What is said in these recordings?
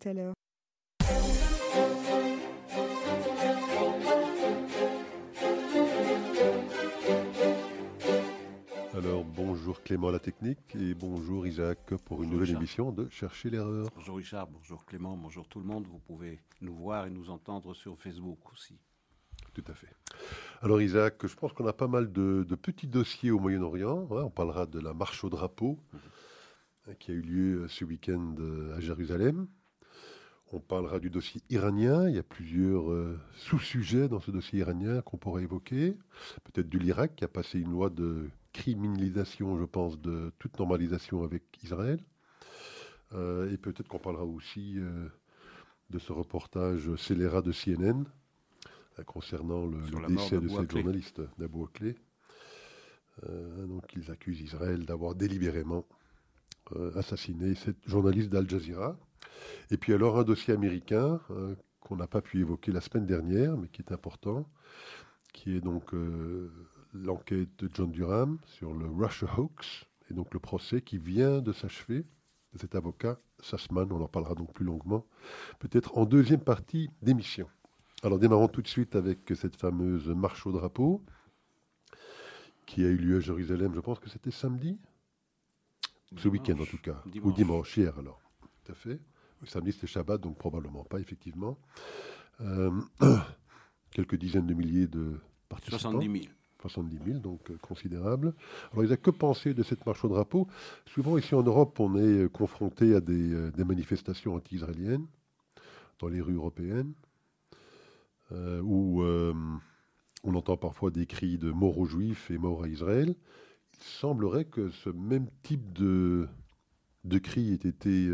tout à l'heure. Alors bonjour Clément à la technique et bonjour Isaac pour bonjour une nouvelle émission de Chercher l'erreur. Bonjour Richard, bonjour Clément, bonjour tout le monde. Vous pouvez nous voir et nous entendre sur Facebook aussi. Tout à fait. Alors Isaac, je pense qu'on a pas mal de petits dossiers au Moyen-Orient. On parlera de la marche au drapeau qui a eu lieu ce week-end à Jérusalem. On parlera du dossier iranien. Il y a plusieurs sous-sujets dans ce dossier iranien qu'on pourrait évoquer. Peut-être de l'Irak qui a passé une loi de criminalisation, je pense, de toute normalisation avec Israël. Et peut-être qu'on parlera aussi de ce reportage scélérat de CNN concernant le décès de cette journaliste, d'Abou Akleh. Donc, ils accusent Israël d'avoir délibérément assassiné cette journaliste d'Al Jazeera. Et puis alors, un dossier américain qu'on n'a pas pu évoquer la semaine dernière, mais qui est important, qui est donc l'enquête de John Durham sur le Russia Hoax, et donc le procès qui vient de s'achever de cet avocat Sassman. On en parlera donc plus longuement, peut-être en deuxième partie d'émission. Alors démarrons tout de suite avec cette fameuse marche au drapeau qui a eu lieu à Jérusalem, je pense que c'était samedi, dimanche, ce week-end en tout cas, dimanche. Ou dimanche, hier alors. Tout à fait. Samedi c'était Shabbat, donc probablement pas, effectivement. Quelques dizaines de milliers de participants. 70 000, donc considérable. Alors, il a que penser de cette marche au drapeau. Souvent, ici en Europe, on est confronté à des manifestations anti-israéliennes dans les rues européennes, où on entend parfois des cris de « mort aux Juifs » et « mort à Israël ». Il semblerait que ce même type de cris ait été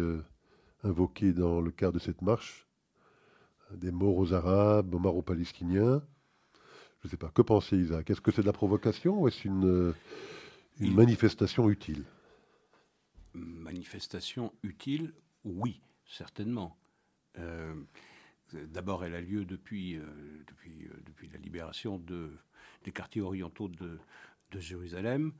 invoqué dans le cadre de cette marche. Des morts aux Arabes, aux morts aux Palestiniens. Je ne sais pas. Que penser, Isaac? Est-ce que c'est de la provocation ou est-ce une manifestation utile? Manifestation utile, oui, certainement. D'abord, elle a lieu depuis la libération des quartiers orientaux de Jérusalem.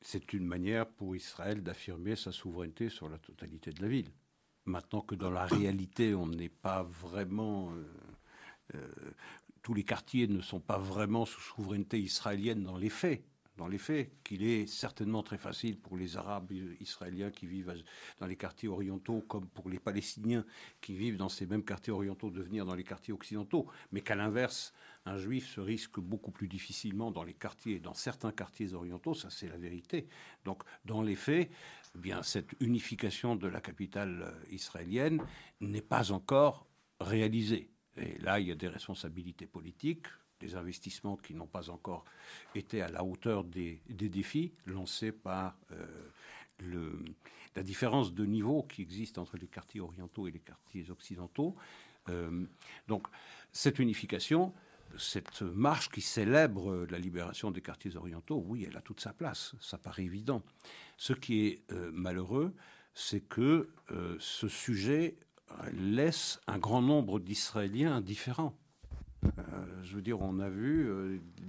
C'est une manière pour Israël d'affirmer sa souveraineté sur la totalité de la ville. Maintenant que dans la réalité, on n'est pas vraiment... tous les quartiers ne sont pas vraiment sous souveraineté israélienne dans les faits. Dans les faits, qu'il est certainement très facile pour les Arabes israéliens qui vivent dans les quartiers orientaux, comme pour les Palestiniens qui vivent dans ces mêmes quartiers orientaux, de venir dans les quartiers occidentaux. Mais qu'à l'inverse, un Juif se risque beaucoup plus difficilement dans certains quartiers orientaux, ça c'est la vérité. Donc, dans les faits, eh bien, cette unification de la capitale israélienne n'est pas encore réalisée. Et là, il y a des responsabilités politiques, des investissements qui n'ont pas encore été à la hauteur des défis lancés par la différence de niveau qui existe entre les quartiers orientaux et les quartiers occidentaux. Donc, cette unification, cette marche qui célèbre la libération des quartiers orientaux, oui, elle a toute sa place, ça paraît évident. Ce qui est malheureux, c'est que ce sujet... laisse un grand nombre d'Israéliens indifférents. Je veux dire, on a vu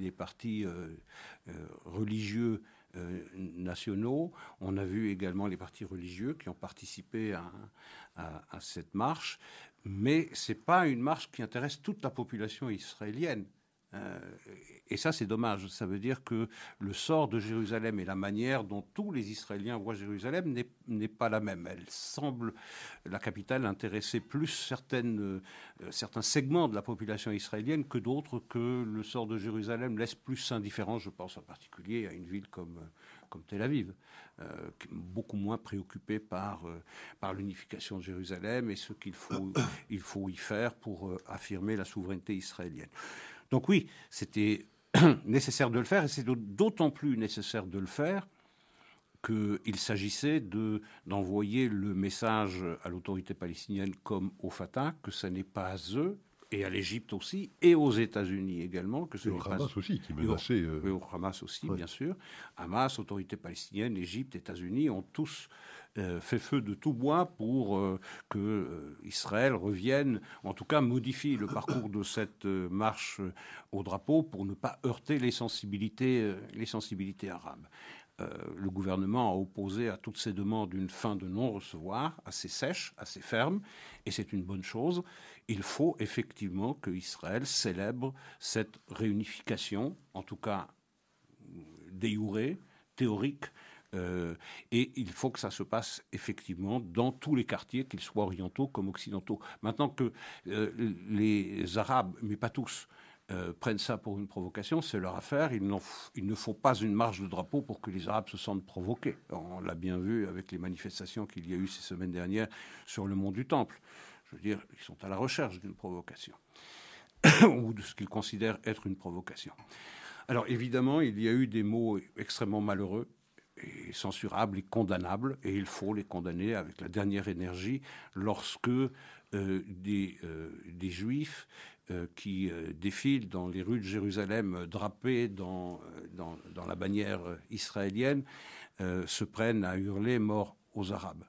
des partis religieux nationaux, on a vu également les partis religieux qui ont participé à cette marche, mais ce n'est pas une marche qui intéresse toute la population israélienne. Et ça, c'est dommage. Ça veut dire que le sort de Jérusalem et la manière dont tous les Israéliens voient Jérusalem n'est pas la même. Elle semble, la capitale, intéresser plus certains segments de la population israélienne que d'autres, que le sort de Jérusalem laisse plus indifférent. Je pense en particulier à une ville comme Tel Aviv, qui est beaucoup moins préoccupée par l'unification de Jérusalem et ce qu'il faut, y faire pour affirmer la souveraineté israélienne. Donc oui, c'était nécessaire de le faire, et c'est d'autant plus nécessaire de le faire qu'il s'agissait d'envoyer le message à l'autorité palestinienne comme au Fatah, que ce n'est pas eux, et à l'Égypte aussi, et aux États-Unis également. Que ce et au Hamas aussi, qui menaçait... Et au Hamas aussi, ouais. Bien sûr. Hamas, autorité palestinienne, Égypte, États-Unis ont tous fait feu de tout bois pour que Israël revienne, en tout cas modifie le parcours de cette marche au drapeau pour ne pas heurter les sensibilités arabes. le gouvernement a opposé à toutes ces demandes une fin de non-recevoir assez sèche, assez ferme, et c'est une bonne chose. Il faut effectivement que Israël célèbre cette réunification, en tout cas de jure, théorique, et il faut que ça se passe effectivement dans tous les quartiers, qu'ils soient orientaux comme occidentaux. Maintenant que les Arabes, mais pas tous, prennent ça pour une provocation, c'est leur affaire. Il ne faut pas une marche de drapeau pour que les Arabes se sentent provoqués. On l'a bien vu avec les manifestations qu'il y a eu ces semaines dernières sur le mont du Temple. Je veux dire, ils sont à la recherche d'une provocation ou de ce qu'ils considèrent être une provocation. Alors évidemment, il y a eu des mots extrêmement malheureux et censurables et condamnables, et il faut les condamner avec la dernière énergie lorsque des Juifs qui défilent dans les rues de Jérusalem, drapés dans la bannière israélienne, se prennent à hurler « Mort aux Arabes ».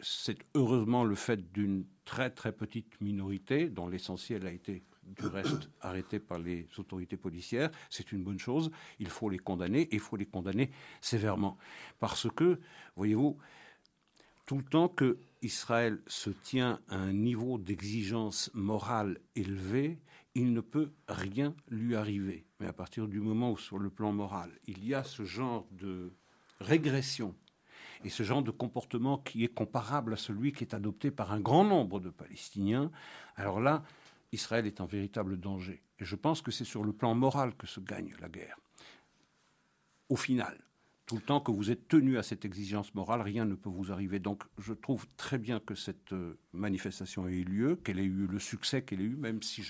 C'est heureusement le fait d'une très très petite minorité, dont l'essentiel a été du reste arrêté par les autorités policières. C'est une bonne chose, il faut les condamner, et il faut les condamner sévèrement. Parce que, voyez-vous, tout le temps que Israël se tient à un niveau d'exigence morale élevé, il ne peut rien lui arriver. Mais à partir du moment où, sur le plan moral, il y a ce genre de régression et ce genre de comportement qui est comparable à celui qui est adopté par un grand nombre de Palestiniens, alors là, Israël est en véritable danger. Et je pense que c'est sur le plan moral que se gagne la guerre. Au final, tout le temps que vous êtes tenu à cette exigence morale, rien ne peut vous arriver. Donc je trouve très bien que cette manifestation ait eu lieu, qu'elle ait eu le succès qu'elle ait eu, même si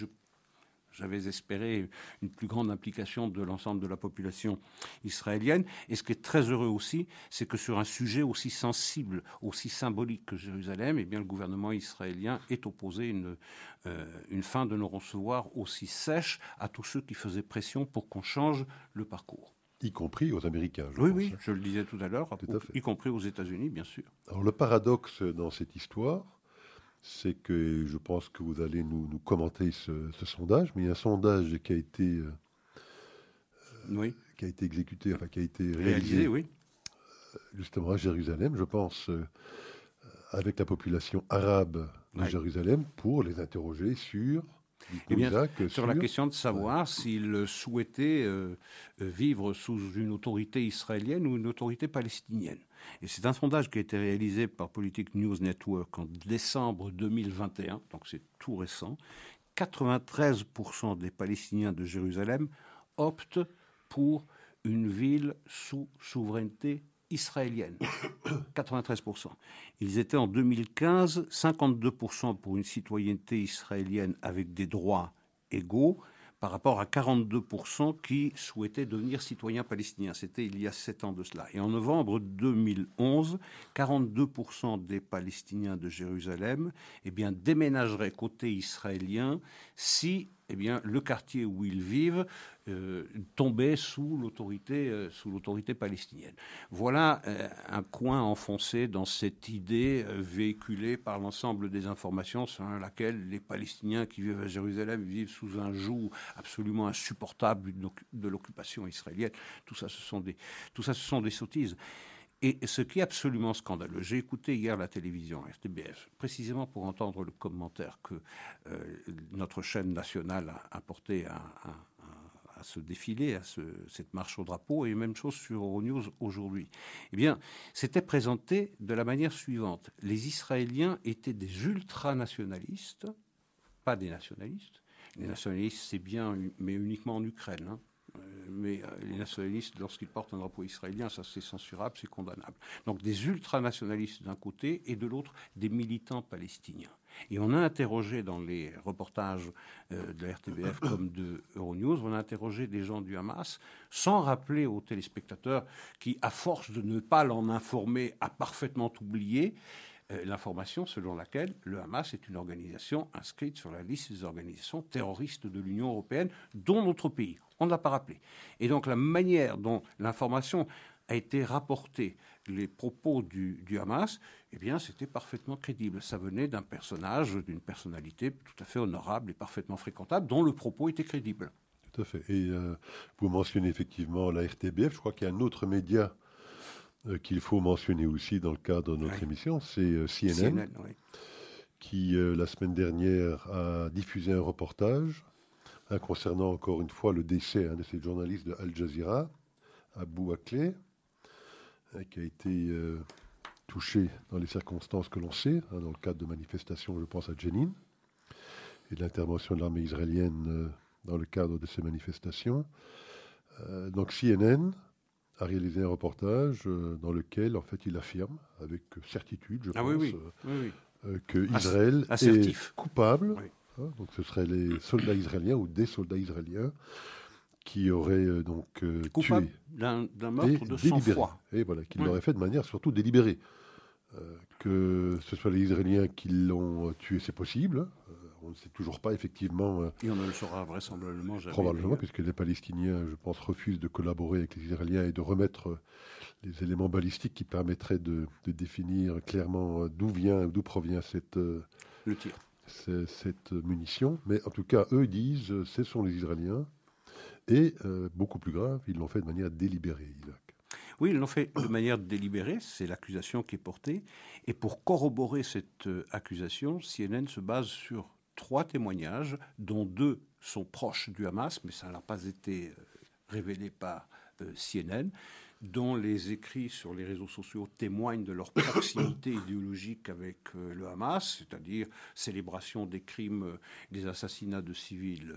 j'avais espéré une plus grande implication de l'ensemble de la population israélienne. Et ce qui est très heureux aussi, c'est que sur un sujet aussi sensible, aussi symbolique que Jérusalem, eh bien, le gouvernement israélien est opposé à une fin de non-recevoir aussi sèche à tous ceux qui faisaient pression pour qu'on change le parcours. Y compris aux Américains. Oui, je le disais tout à l'heure, y compris aux États-Unis, bien sûr. Alors le paradoxe dans cette histoire, c'est que je pense que vous allez nous commenter ce sondage, mais il y a un sondage qui a été, qui a été exécuté, enfin qui a été réalisé justement à Jérusalem, je pense, avec la population arabe de Jérusalem, pour les interroger sur... sur la question de savoir s'ils souhaitaient vivre sous une autorité israélienne ou une autorité palestinienne. Et c'est un sondage qui a été réalisé par Politic News Network en décembre 2021, donc c'est tout récent. 93% des Palestiniens de Jérusalem optent pour une ville sous souveraineté israélienne. 93%. Ils étaient en 2015 52% pour une citoyenneté israélienne avec des droits égaux, par rapport à 42% qui souhaitaient devenir citoyens palestiniens. C'était il y a 7 ans de cela. Et en novembre 2011, 42% des Palestiniens de Jérusalem déménageraient côté israélien si le quartier où ils vivent tombait sous l'autorité palestinienne. Voilà un coin enfoncé dans cette idée véhiculée par l'ensemble des informations selon laquelle les Palestiniens qui vivent à Jérusalem vivent sous un joug absolument insupportable de l'occupation israélienne. Tout ça, ce sont des sottises. Et ce qui est absolument scandaleux, j'ai écouté hier la télévision RTBF, précisément pour entendre le commentaire que notre chaîne nationale a apporté à ce défilé, cette marche au drapeau, et même chose sur Euronews aujourd'hui. Eh bien, c'était présenté de la manière suivante. Les Israéliens étaient des ultranationalistes, pas des nationalistes. Les nationalistes, c'est bien, mais uniquement en Ukraine, hein. Mais les nationalistes, lorsqu'ils portent un drapeau israélien, ça c'est censurable, c'est condamnable. Donc des ultranationalistes d'un côté et de l'autre des militants palestiniens. Et on a interrogé dans les reportages de la RTBF comme de Euronews, on a interrogé des gens du Hamas, sans rappeler aux téléspectateurs qui, à force de ne pas l'en informer, a parfaitement oublié l'information selon laquelle le Hamas est une organisation inscrite sur la liste des organisations terroristes de l'Union européenne, dont notre pays. On ne l'a pas rappelé. Et donc la manière dont l'information a été rapportée, les propos du Hamas, c'était parfaitement crédible. Ça venait d'un personnage, d'une personnalité tout à fait honorable et parfaitement fréquentable, dont le propos était crédible. Tout à fait. Et vous mentionnez effectivement la RTBF. Je crois qu'il y a un autre média qu'il faut mentionner aussi dans le cadre de notre émission, c'est CNN, qui, la semaine dernière, a diffusé un reportage concernant, encore une fois, le décès de cette journaliste de Al Jazeera, Abou Akleh, qui a été touché dans les circonstances que l'on sait, dans le cadre de manifestations, je pense à Jenin, et de l'intervention de l'armée israélienne dans le cadre de ces manifestations. Donc CNN a réalisé un reportage dans lequel, en fait, il affirme avec certitude, je pense, que Israël est coupable. Donc ce seraient les soldats israéliens ou des soldats israéliens qui auraient coupable tué d'un meurtre de sang-froid. Et voilà, qui l'auraient fait de manière surtout délibérée. Que ce soit les Israéliens qui l'ont tué, c'est possible. On ne sait toujours pas, effectivement. Et on ne le saura vraisemblablement jamais. Probablement, puisque les Palestiniens, je pense, refusent de collaborer avec les Israéliens et de remettre les éléments balistiques qui permettraient de définir clairement d'où provient cette munition. Mais en tout cas, eux disent ce sont les Israéliens. Et beaucoup plus grave, ils l'ont fait de manière délibérée, Isaac. Oui, ils l'ont fait de manière délibérée, c'est l'accusation qui est portée. Et pour corroborer cette accusation, CNN se base sur 3 témoignages, dont 2 sont proches du Hamas, mais ça n'a pas été révélé par CNN, dont les écrits sur les réseaux sociaux témoignent de leur proximité idéologique avec le Hamas, c'est-à-dire célébration des crimes, des assassinats de civils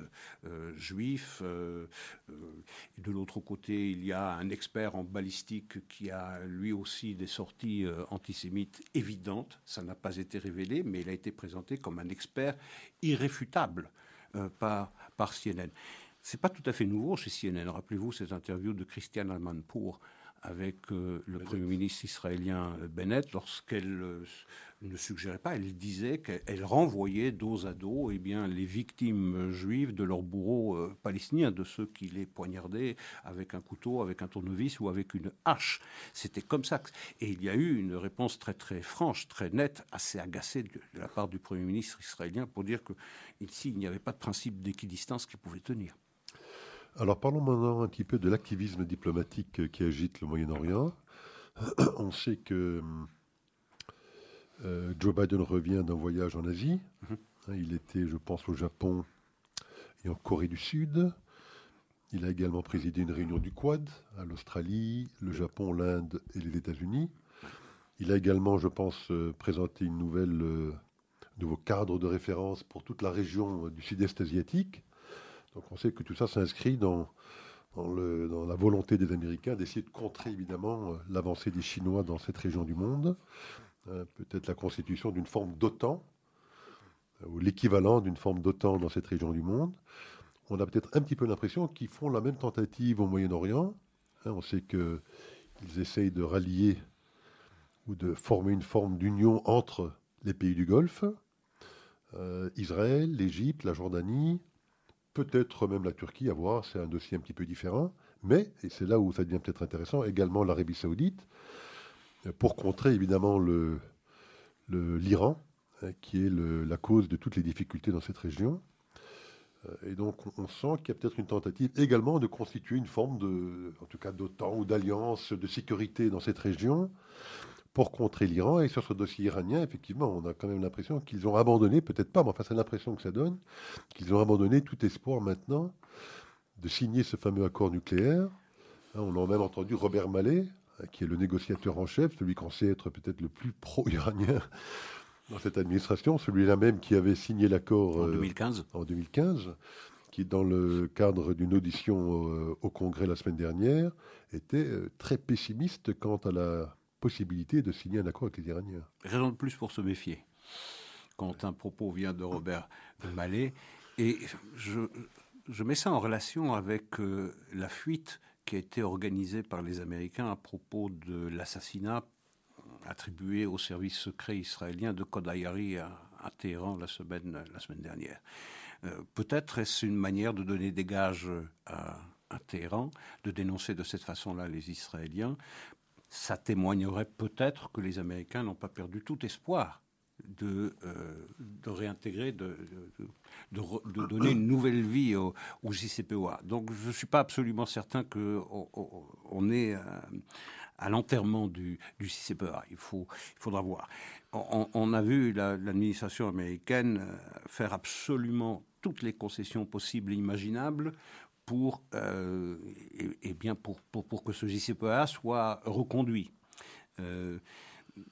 juifs. De l'autre côté, il y a un expert en balistique qui a lui aussi des sorties antisémites évidentes. Ça n'a pas été révélé, mais il a été présenté comme un expert irréfutable par CNN. Ce n'est pas tout à fait nouveau chez CNN. Rappelez-vous cette interview de Christiane Amanpour avec le Premier ministre israélien Bennett, lorsqu'elle ne suggérait pas, elle disait qu'elle renvoyait dos à dos les victimes juives de leurs bourreaux palestiniens, de ceux qui les poignardaient avec un couteau, avec un tournevis ou avec une hache. C'était comme ça. Et il y a eu une réponse très, très franche, très nette, assez agacée de la part du Premier ministre israélien pour dire qu'ici, il n'y avait pas de principe d'équidistance qui pouvait tenir. Alors parlons maintenant un petit peu de l'activisme diplomatique qui agite le Moyen-Orient. On sait que Joe Biden revient d'un voyage en Asie. Il était, je pense, au Japon et en Corée du Sud. Il a également présidé une réunion du Quad à l'Australie, le Japon, l'Inde et les États-Unis. Il a également, je pense, présenté un nouveau cadre de référence pour toute la région du Sud-Est asiatique. Donc on sait que tout ça s'inscrit dans la volonté des Américains d'essayer de contrer évidemment l'avancée des Chinois dans cette région du monde. Peut-être la constitution d'une forme d'OTAN, ou l'équivalent d'une forme d'OTAN dans cette région du monde. On a peut-être un petit peu l'impression qu'ils font la même tentative au Moyen-Orient. On sait qu'ils essayent de rallier ou de former une forme d'union entre les pays du Golfe, Israël, l'Égypte, la Jordanie, peut-être même la Turquie, à voir, c'est un dossier un petit peu différent, mais, et c'est là où ça devient peut-être intéressant, également l'Arabie Saoudite, pour contrer évidemment l'Iran, qui est la cause de toutes les difficultés dans cette région. Et donc on sent qu'il y a peut-être une tentative également de constituer une forme d'OTAN ou d'alliance de sécurité dans cette région pour contrer l'Iran. Et sur ce dossier iranien, effectivement, on a quand même l'impression qu'ils ont abandonné, peut-être pas, mais enfin c'est l'impression que ça donne, qu'ils ont abandonné tout espoir maintenant de signer ce fameux accord nucléaire. On a même entendu Robert Malley, qui est le négociateur en chef, celui qu'on sait être peut-être le plus pro-iranien dans cette administration, celui-là même qui avait signé l'accord en 2015, qui, dans le cadre d'une audition au Congrès la semaine dernière, était très pessimiste quant à la possibilité de signer un accord avec les Iraniens. Raison de plus pour se méfier. Quand un propos vient de Robert Malley, et je mets ça en relation avec la fuite qui a été organisée par les Américains à propos de l'assassinat attribué au service secret israélien de Kodayari à Téhéran la semaine dernière. Peut-être est-ce une manière de donner des gages à Téhéran, de dénoncer de cette façon-là les Israéliens. Ça témoignerait peut-être que les Américains n'ont pas perdu tout espoir de réintégrer, de donner une nouvelle vie au JCPOA. Donc je ne suis pas absolument certain qu'on ait à l'enterrement du CCPA. Il faudra voir. On a vu l'administration américaine faire absolument toutes les concessions possibles et imaginables pour que ce JCPA soit reconduit.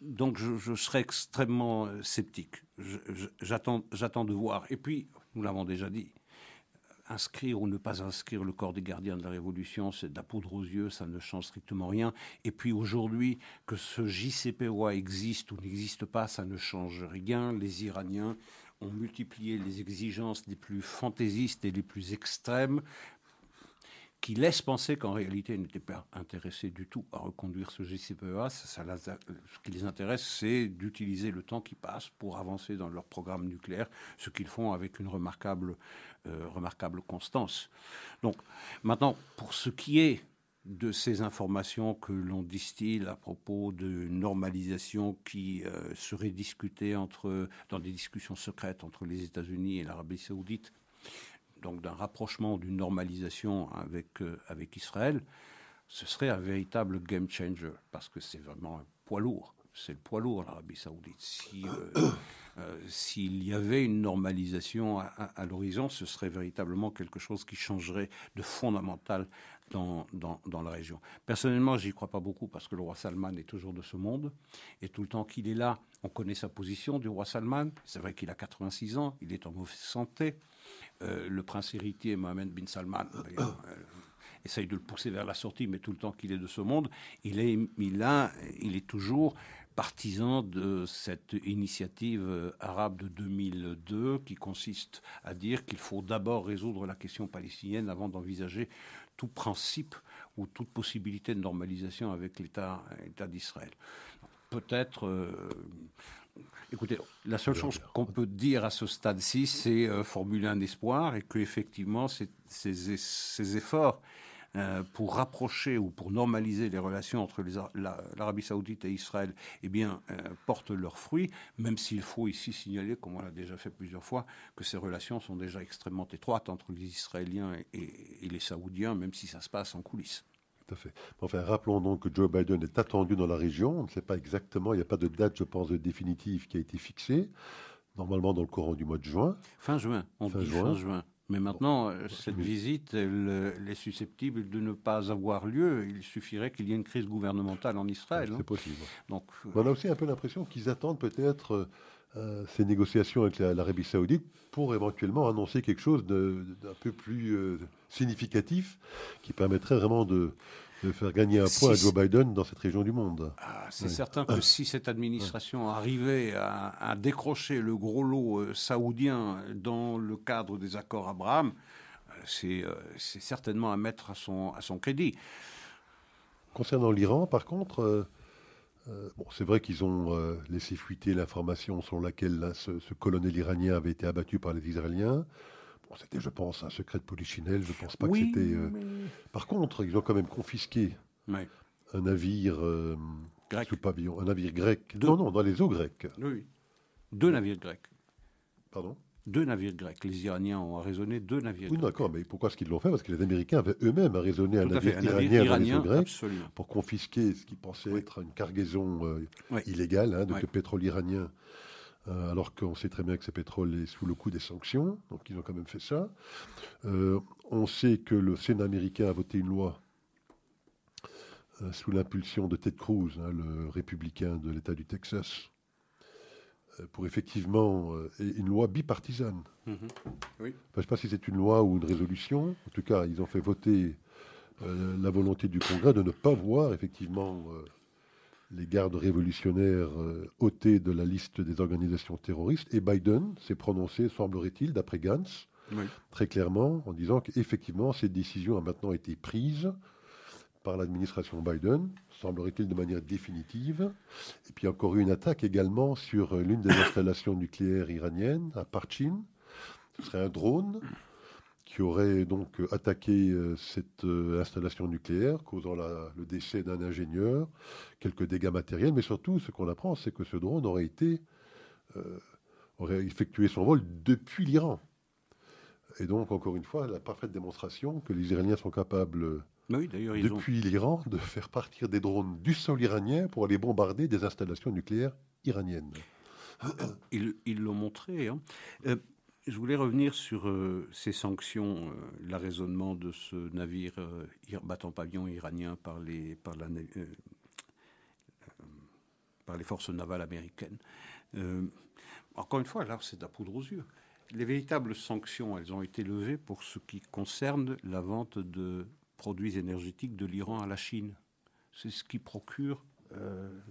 Donc je serais extrêmement sceptique. J'attends de voir. Et puis, nous l'avons déjà dit, inscrire ou ne pas inscrire le corps des gardiens de la Révolution, c'est de la poudre aux yeux, ça ne change strictement rien. Et puis aujourd'hui, que ce JCPOA existe ou n'existe pas, ça ne change rien. Les Iraniens ont multiplié les exigences les plus fantaisistes et les plus extrêmes qui laissent penser qu'en réalité, ils n'étaient pas intéressés du tout à reconduire ce JCPOA. Ce qui les intéresse, c'est d'utiliser le temps qui passe pour avancer dans leur programme nucléaire, ce qu'ils font avec une remarquable constance. Donc, maintenant, pour ce qui est de ces informations que l'on distille à propos de normalisation qui serait discutée dans des discussions secrètes entre les États-Unis et l'Arabie saoudite, donc d'un rapprochement, d'une normalisation avec Israël, ce serait un véritable game changer, parce que c'est vraiment un poids lourd. C'est le poids lourd, l'Arabie saoudite. S'il y avait une normalisation à l'horizon, ce serait véritablement quelque chose qui changerait de fondamental dans la région. Personnellement, j'y crois pas beaucoup parce que le roi Salman est toujours de ce monde. Et tout le temps qu'il est là, on connaît sa position du roi Salman. C'est vrai qu'il a 86 ans, il est en mauvaise santé. Le prince héritier Mohammed bin Salman essaye de le pousser vers la sortie, mais tout le temps qu'il est de ce monde, il est toujours partisan de cette initiative arabe de 2002 qui consiste à dire qu'il faut d'abord résoudre la question palestinienne avant d'envisager tout principe ou toute possibilité de normalisation avec l'État d'Israël. Peut-être... Écoutez, la seule chose qu'on peut dire à ce stade-ci, c'est formuler un espoir et qu'effectivement, ces efforts pour rapprocher ou pour normaliser les relations entre l'Arabie saoudite et Israël, eh bien, portent leurs fruits, même s'il faut ici signaler, comme on l'a déjà fait plusieurs fois, que ces relations sont déjà extrêmement étroites entre les Israéliens et les Saoudiens, même si ça se passe en coulisses. Tout à fait. Enfin, rappelons donc que Joe Biden est attendu dans la région. On ne sait pas exactement, il n'y a pas de date, je pense, définitive qui a été fixée. Normalement, dans le courant du mois de juin. Fin juin, on dit fin juin. Mais maintenant, visite, elle est susceptible de ne pas avoir lieu. Il suffirait qu'il y ait une crise gouvernementale en Israël. C'est possible. Donc, on a aussi un peu l'impression qu'ils attendent peut-être ces négociations avec l'Arabie saoudite pour éventuellement annoncer quelque chose d'un peu plus significatif qui permettrait vraiment de faire gagner un poids à Joe Biden dans cette région du monde. Certain que si cette administration arrivait à décrocher le gros lot saoudien dans le cadre des accords Abraham, c'est certainement à mettre à son crédit. Concernant l'Iran, par contre, c'est vrai qu'ils ont laissé fuiter l'information selon laquelle ce colonel iranien avait été abattu par les Israéliens. C'était, je pense, un secret de Polichinelle. Je ne pense pas que c'était... Par contre, ils ont quand même confisqué un navire grec. Sous pavillon. Un navire grec. Non, dans les eaux grecques. Oui. Deux navires grecs. Pardon ? Deux navires grecs. Les Iraniens ont arraisonné deux navires grecs. Oui, d'accord, mais pourquoi est-ce qu'ils l'ont fait ? Parce que les Américains avaient eux-mêmes arraisonné un navire iranien dans les eaux grecques pour confisquer ce qu'ils pensaient être une cargaison illégale de pétrole iranien. Alors qu'on sait très bien que ce pétrole est sous le coup des sanctions, donc ils ont quand même fait ça. On sait que le Sénat américain a voté une loi sous l'impulsion de Ted Cruz, le républicain de l'État du Texas, pour effectivement une loi bipartisane. Oui. Enfin, je ne sais pas si c'est une loi ou une résolution. En tout cas, ils ont fait voter la volonté du Congrès de ne pas voir effectivement... les gardes révolutionnaires ôtés de la liste des organisations terroristes. Et Biden s'est prononcé, semblerait-il, d'après Gantz, très clairement, en disant qu'effectivement, cette décision a maintenant été prise par l'administration Biden, semblerait-il de manière définitive. Et puis encore une attaque également sur l'une des installations nucléaires iraniennes, à Parchin. Ce serait un drone qui aurait donc attaqué cette installation nucléaire, causant le décès d'un ingénieur, quelques dégâts matériels, mais surtout, ce qu'on apprend, c'est que ce drone aurait effectué son vol depuis l'Iran. Et donc, encore une fois, la parfaite démonstration que les Iraniens sont capables Oui, d'ailleurs, ils ont... depuis l'Iran, de faire partir des drones du sol iranien pour aller bombarder des installations nucléaires iraniennes. Ils l'ont montré. Hein. Je voulais revenir sur ces sanctions, l'arraisonnement de ce navire battant pavillon iranien par les forces navales américaines. Encore une fois, là, c'est de la poudre aux yeux. Les véritables sanctions, elles ont été levées pour ce qui concerne la vente de produits énergétiques de l'Iran à la Chine. C'est ce qui procure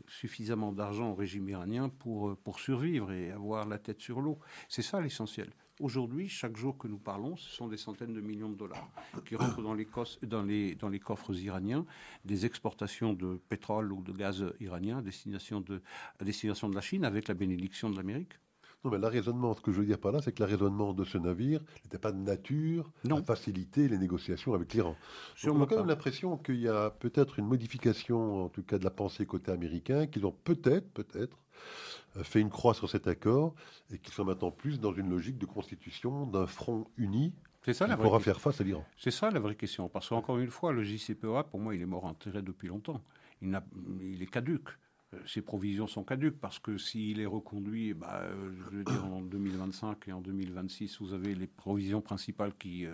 suffisamment d'argent au régime iranien pour survivre et avoir la tête sur l'eau. C'est ça l'essentiel. Aujourd'hui, chaque jour que nous parlons, ce sont des centaines de millions de dollars qui rentrent dans les coffres iraniens, des exportations de pétrole ou de gaz iranien à destination de la Chine avec la bénédiction de l'Amérique. Non, mais l'arraisonnement, ce que je veux dire par là, c'est que l'arraisonnement de ce navire n'était pas de nature à faciliter les négociations avec l'Iran. Donc, on a quand même l'impression qu'il y a peut-être une modification, en tout cas de la pensée côté américain, qu'ils ont peut-être fait une croix sur cet accord et qu'ils sont maintenant plus dans une logique de constitution d'un front uni. C'est ça, qui pourra faire face à l'Iran. C'est ça la vraie question, parce qu'encore une fois, le JCPOA, pour moi, il est mort enterré depuis longtemps. Il est caduque. Ses provisions sont caduques parce que s'il est reconduit, je veux dire, en 2025 et en 2026, vous avez les provisions principales qui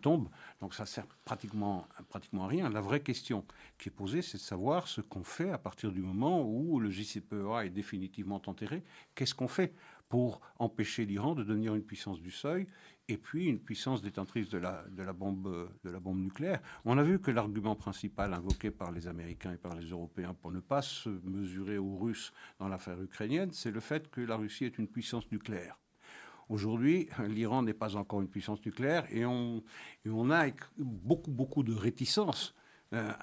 tombent. Donc ça ne sert pratiquement à rien. La vraie question qui est posée, c'est de savoir ce qu'on fait à partir du moment où le JCPOA est définitivement enterré. Qu'est-ce qu'on fait pour empêcher l'Iran de devenir une puissance du seuil et puis une puissance détentrice de la bombe nucléaire. On a vu que l'argument principal invoqué par les Américains et par les Européens pour ne pas se mesurer aux Russes dans l'affaire ukrainienne, c'est le fait que la Russie est une puissance nucléaire. Aujourd'hui, l'Iran n'est pas encore une puissance nucléaire et on a beaucoup de réticences à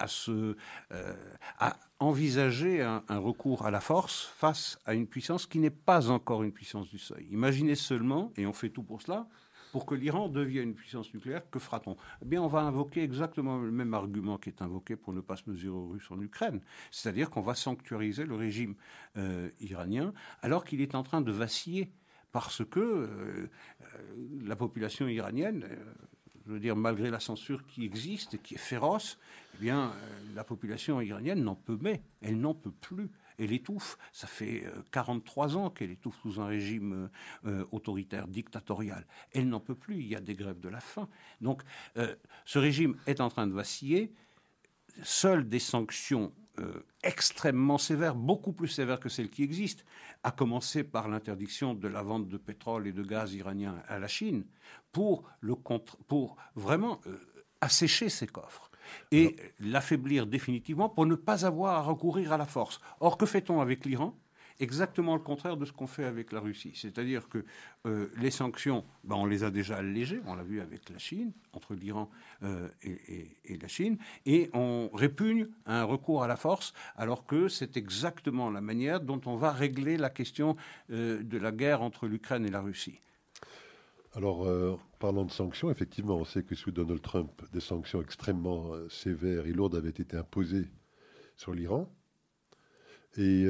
envisager un recours à la force face à une puissance qui n'est pas encore une puissance du seuil. Imaginez seulement, et on fait tout pour cela, pour que l'Iran devienne une puissance nucléaire, que fera-t-on ? Eh bien, on va invoquer exactement le même argument qui est invoqué pour ne pas se mesurer aux Russes en Ukraine, c'est-à-dire qu'on va sanctuariser le régime iranien alors qu'il est en train de vaciller parce que la population iranienne... je veux dire, malgré la censure qui existe et qui est féroce, eh bien, la population iranienne n'en peut mais, elle n'en peut plus, elle étouffe. Ça fait 43 ans qu'elle étouffe sous un régime autoritaire, dictatorial. Elle n'en peut plus, il y a des grèves de la faim. Donc, ce régime est en train de vaciller. Seules des sanctions extrêmement sévères, beaucoup plus sévères que celles qui existent, à commencer par l'interdiction de la vente de pétrole et de gaz iranien à la Chine, pour vraiment assécher ces coffres et l'affaiblir définitivement pour ne pas avoir à recourir à la force. Or, que fait-on avec l'Iran ? Exactement le contraire de ce qu'on fait avec la Russie. C'est-à-dire que les sanctions, on les a déjà allégées, on l'a vu avec la Chine, entre l'Iran et la Chine, et on répugne un recours à la force, alors que c'est exactement la manière dont on va régler la question de la guerre entre l'Ukraine et la Russie. Alors, parlant de sanctions, effectivement, on sait que sous Donald Trump, des sanctions extrêmement sévères et lourdes avaient été imposées sur l'Iran. Et...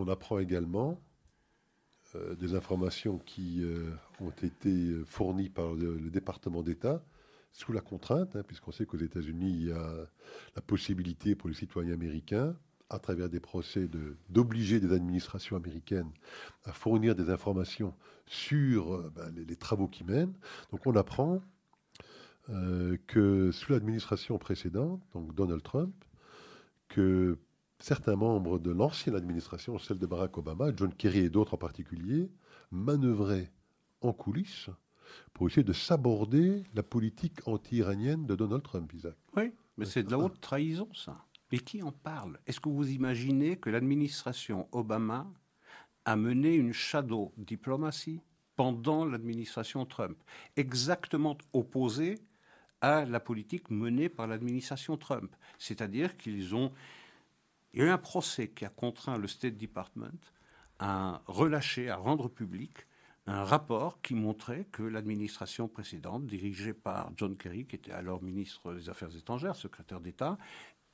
on apprend également des informations qui ont été fournies par le département d'État sous la contrainte, puisqu'on sait qu'aux États-Unis, il y a la possibilité pour les citoyens américains, à travers des procès, d'obliger des administrations américaines à fournir des informations sur les travaux qu'ils mènent. Donc on apprend que sous l'administration précédente, donc Donald Trump, que certains membres de l'ancienne administration, celle de Barack Obama, John Kerry et d'autres en particulier, manœuvraient en coulisses pour essayer de saborder la politique anti-iranienne de Donald Trump, Isaac. Oui, mais c'est de la haute trahison, ça. Mais qui en parle ? Est-ce que vous imaginez que l'administration Obama a mené une shadow diplomatie pendant l'administration Trump, exactement opposée à la politique menée par l'administration Trump ? C'est-à-dire qu'ils ont... Il y a eu un procès qui a contraint le State Department à relâcher, à rendre public un rapport qui montrait que l'administration précédente, dirigée par John Kerry, qui était alors ministre des Affaires étrangères, secrétaire d'État,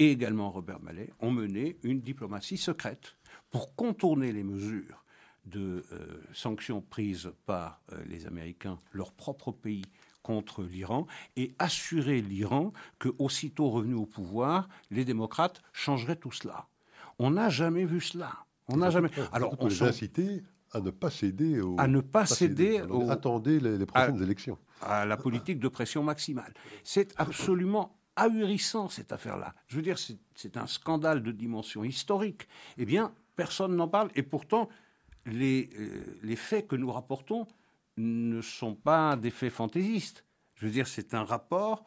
et également Robert Malley, ont mené une diplomatie secrète pour contourner les mesures de sanctions prises par les Américains, leur propre pays, contre l'Iran et assurer l'Iran que, aussitôt revenu au pouvoir, les démocrates changeraient tout cela. On n'a jamais vu cela. On n'a jamais. Alors, on les a incités à ne pas céder aux. À ne pas céder aux. Attendez les prochaines élections. À la politique de pression maximale. C'est absolument ahurissant, cette affaire-là. Je veux dire, c'est un scandale de dimension historique. Eh bien, personne n'en parle. Et pourtant, les faits que nous rapportons ne sont pas des faits fantaisistes. Je veux dire, c'est un rapport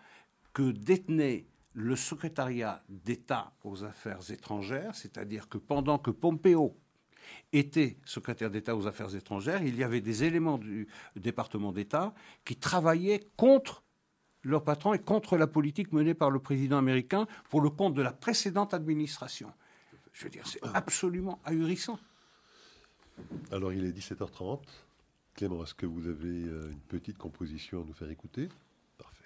que détenait le secrétariat d'État aux affaires étrangères, c'est-à-dire que pendant que Pompeo était secrétaire d'État aux affaires étrangères, il y avait des éléments du département d'État qui travaillaient contre leur patron et contre la politique menée par le président américain pour le compte de la précédente administration. Je veux dire, c'est absolument ahurissant. Alors, il est 17h30. Clément, est-ce que vous avez une petite composition à nous faire écouter ? Parfait.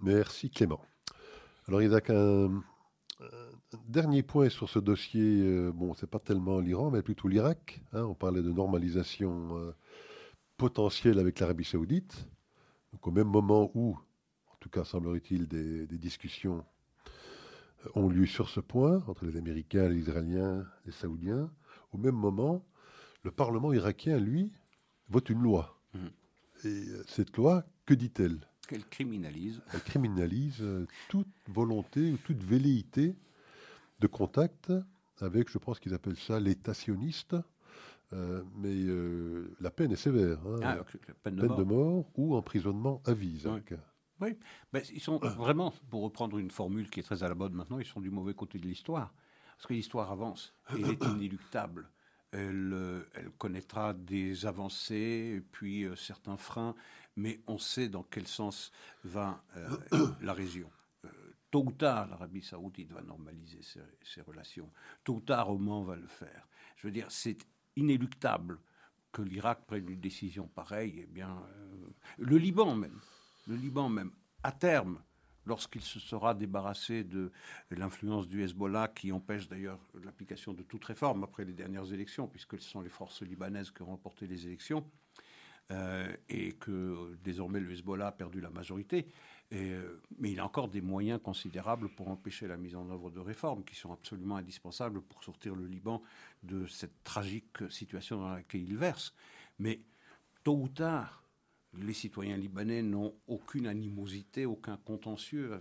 Merci Clément. Alors il n'y a qu'un dernier point sur ce dossier. Bon, c'est pas tellement l'Iran, mais plutôt l'Irak. Hein, on parlait de normalisation potentielle avec l'Arabie Saoudite. Donc au même moment où, en tout cas semblerait-il, des discussions ont lieu sur ce point entre les Américains, les Israéliens, les Saoudiens. Au même moment, le Parlement irakien, lui, vote une loi. Et cette loi, que dit-elle ? Elle criminalise. Elle criminalise toute volonté ou toute velléité de contact avec, je pense qu'ils appellent ça l'État sioniste, mais la peine est sévère. Hein. Ah, la peine de mort ou emprisonnement à vie. Oui, oui. Ben, ils sont vraiment, pour reprendre une formule qui est très à la mode maintenant, ils sont du mauvais côté de l'histoire. Parce que l'histoire avance et elle est inéluctable. Elle connaîtra des avancées, et puis certains freins, mais on sait dans quel sens va la région. Tôt ou tard, l'Arabie Saoudite va normaliser ses relations. Tôt ou tard, Oman va le faire. Je veux dire, c'est inéluctable que l'Irak prenne une décision pareille. Eh bien, le Liban même, à terme, lorsqu'il se sera débarrassé de l'influence du Hezbollah, qui empêche d'ailleurs l'application de toute réforme après les dernières élections, puisque ce sont les forces libanaises qui ont remporté les élections, et que désormais le Hezbollah a perdu la majorité. Mais il a encore des moyens considérables pour empêcher la mise en œuvre de réformes, qui sont absolument indispensables pour sortir le Liban de cette tragique situation dans laquelle il verse. Mais tôt ou tard, les citoyens libanais n'ont aucune animosité, aucun contentieux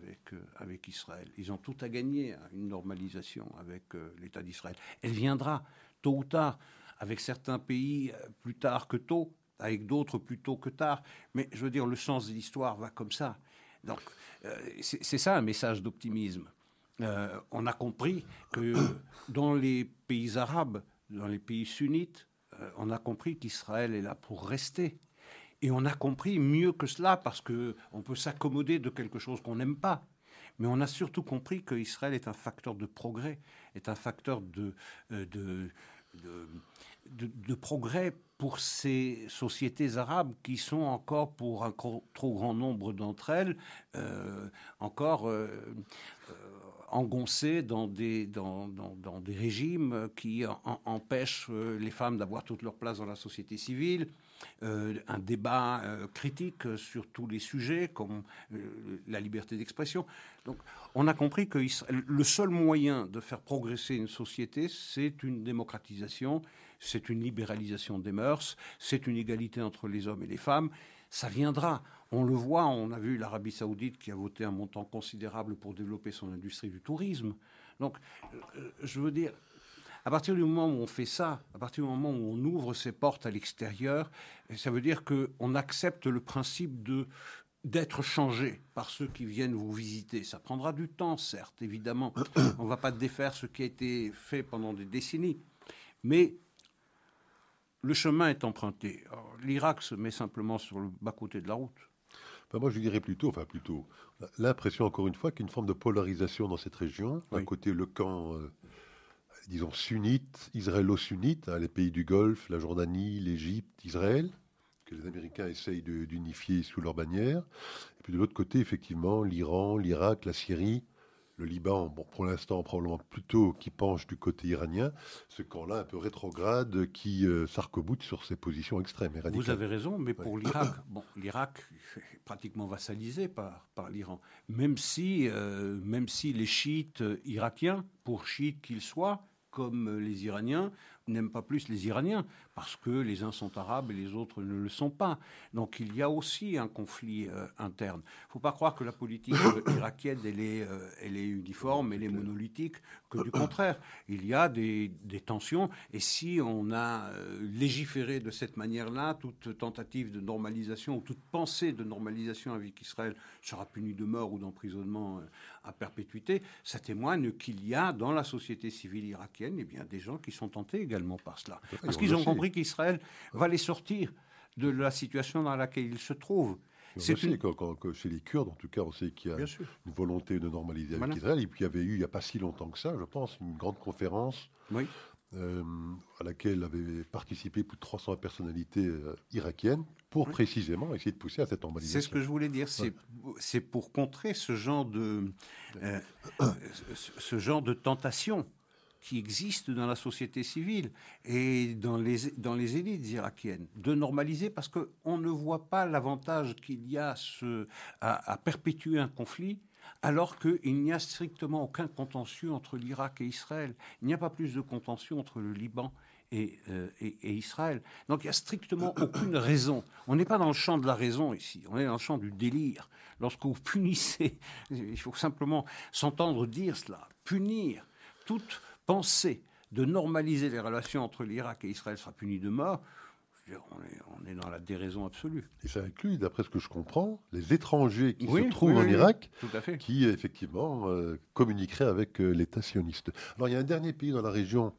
avec Israël. Ils ont tout à gagner à une normalisation avec l'État d'Israël. Elle viendra, tôt ou tard, avec certains pays plus tard que tôt, avec d'autres plus tôt que tard. Mais je veux dire, le sens de l'histoire va comme ça. Donc, c'est ça un message d'optimisme. On a compris que dans les pays arabes, dans les pays sunnites, on a compris qu'Israël est là pour rester. Et on a compris mieux que cela, parce qu'on peut s'accommoder de quelque chose qu'on n'aime pas. Mais on a surtout compris qu'Israël est un facteur de progrès, est un facteur de progrès pour ces sociétés arabes qui sont encore, pour un trop grand nombre d'entre elles, engoncées dans des régimes qui empêchent les femmes d'avoir toute leur place dans la société civile. Un débat critique sur tous les sujets, comme la liberté d'expression. Donc, on a compris que le seul moyen de faire progresser une société, c'est une démocratisation, c'est une libéralisation des mœurs, c'est une égalité entre les hommes et les femmes. Ça viendra. On le voit, on a vu l'Arabie Saoudite qui a voté un montant considérable pour développer son industrie du tourisme. Donc, je veux dire, À partir du moment où on fait ça, à partir du moment où on ouvre ses portes à l'extérieur, ça veut dire qu'on accepte le principe d'être changé par ceux qui viennent vous visiter. Ça prendra du temps, certes, évidemment. On ne va pas défaire ce qui a été fait pendant des décennies. Mais le chemin est emprunté. L'Irak se met simplement sur le bas-côté de la route. Enfin, moi, je dirais plutôt l'impression, encore une fois, qu'il y a une forme de polarisation dans cette région. D'un côté, le camp, disons, sunnite, israélo-sunnite, les pays du Golfe, la Jordanie, l'Égypte, Israël, que les Américains essayent d'unifier sous leur bannière. Et puis de l'autre côté, effectivement, l'Iran, l'Irak, la Syrie, le Liban, bon, pour l'instant, probablement plutôt qui penche du côté iranien, ce camp-là un peu rétrograde qui s'arc-boute sur ses positions extrêmes et radicales. Vous avez raison, mais pour l'Irak, bon, l'Irak est pratiquement vassalisé par l'Iran, même si les chiites irakiens, pour chiites qu'ils soient, comme les Iraniens, n'aiment pas plus les Iraniens, parce que les uns sont arabes et les autres ne le sont pas. Donc il y a aussi un conflit interne. Il ne faut pas croire que la politique irakienne, elle est uniforme, elle est monolithique, que du contraire. Il y a des tensions, et si on a légiféré de cette manière-là, toute tentative de normalisation, ou toute pensée de normalisation avec Israël sera punie de mort ou d'emprisonnement à perpétuité, ça témoigne qu'il y a dans la société civile irakienne, eh bien, des gens qui sont tentés également par cela. Parce qu'ils ont compris qu'Israël va les sortir de la situation dans laquelle ils se trouvent. On sait que chez les Kurdes, en tout cas, on sait qu'il y a une volonté de normaliser avec Israël. Et puis il y avait eu, il n'y a pas si longtemps que ça, je pense, une grande conférence à laquelle avaient participé plus de 300 personnalités irakiennes pour précisément essayer de pousser à cette normalisation. C'est ce que je voulais dire. C'est pour contrer ce genre de tentation qui existe dans la société civile et dans les élites irakiennes, de normaliser, parce qu'on ne voit pas l'avantage qu'il y a à perpétuer un conflit, alors qu'il n'y a strictement aucun contentieux entre l'Irak et Israël. Il n'y a pas plus de contentieux entre le Liban et Israël. Donc il n'y a strictement aucune raison. On n'est pas dans le champ de la raison ici, on est dans le champ du délire. Lorsque vous punissez, il faut simplement s'entendre dire cela, punir toute penser de normaliser les relations entre l'Irak et Israël sera puni de mort, on est dans la déraison absolue. Et ça inclut, d'après ce que je comprends, les étrangers qui se trouvent en Irak, qui effectivement communiqueraient avec l'État sioniste. Alors il y a un dernier pays dans la région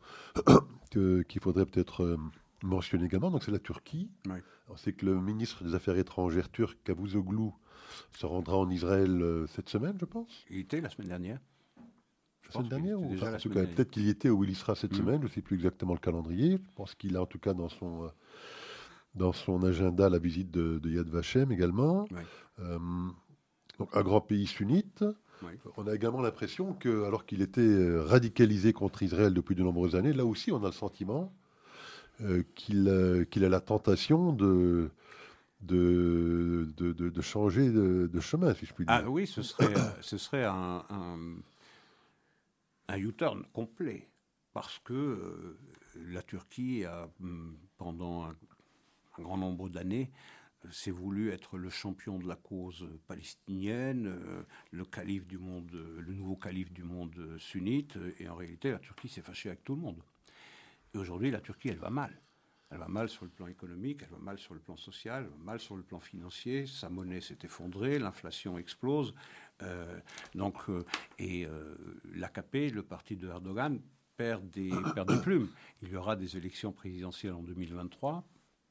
qu'il faudrait peut-être mentionner également, donc c'est la Turquie. Oui. On sait que le ministre des Affaires étrangères turc, Cavusoglu, se rendra en Israël cette semaine, je pense. Il était la semaine dernière. Peut-être qu'il y était ou il y sera cette semaine, je ne sais plus exactement le calendrier. Je pense qu'il a en tout cas dans son agenda la visite de Yad Vashem également. Oui. Donc un grand pays sunnite. Oui. On a également l'impression que, alors qu'il était radicalisé contre Israël depuis de nombreuses années, là aussi on a le sentiment qu'il a la tentation de changer de chemin, si je puis dire. Ah oui, ce serait un U-turn complet, parce que la Turquie a, pendant un grand nombre d'années, s'est voulu être le champion de la cause palestinienne, le nouveau calife du monde sunnite, et en réalité, la Turquie s'est fâchée avec tout le monde. Et aujourd'hui, la Turquie, elle va mal. Elle va mal sur le plan économique, elle va mal sur le plan social, elle va mal sur le plan financier. Sa monnaie s'est effondrée, l'inflation explose. Donc l'AKP, le parti de Erdogan, perd des plumes. Il y aura des élections présidentielles en 2023.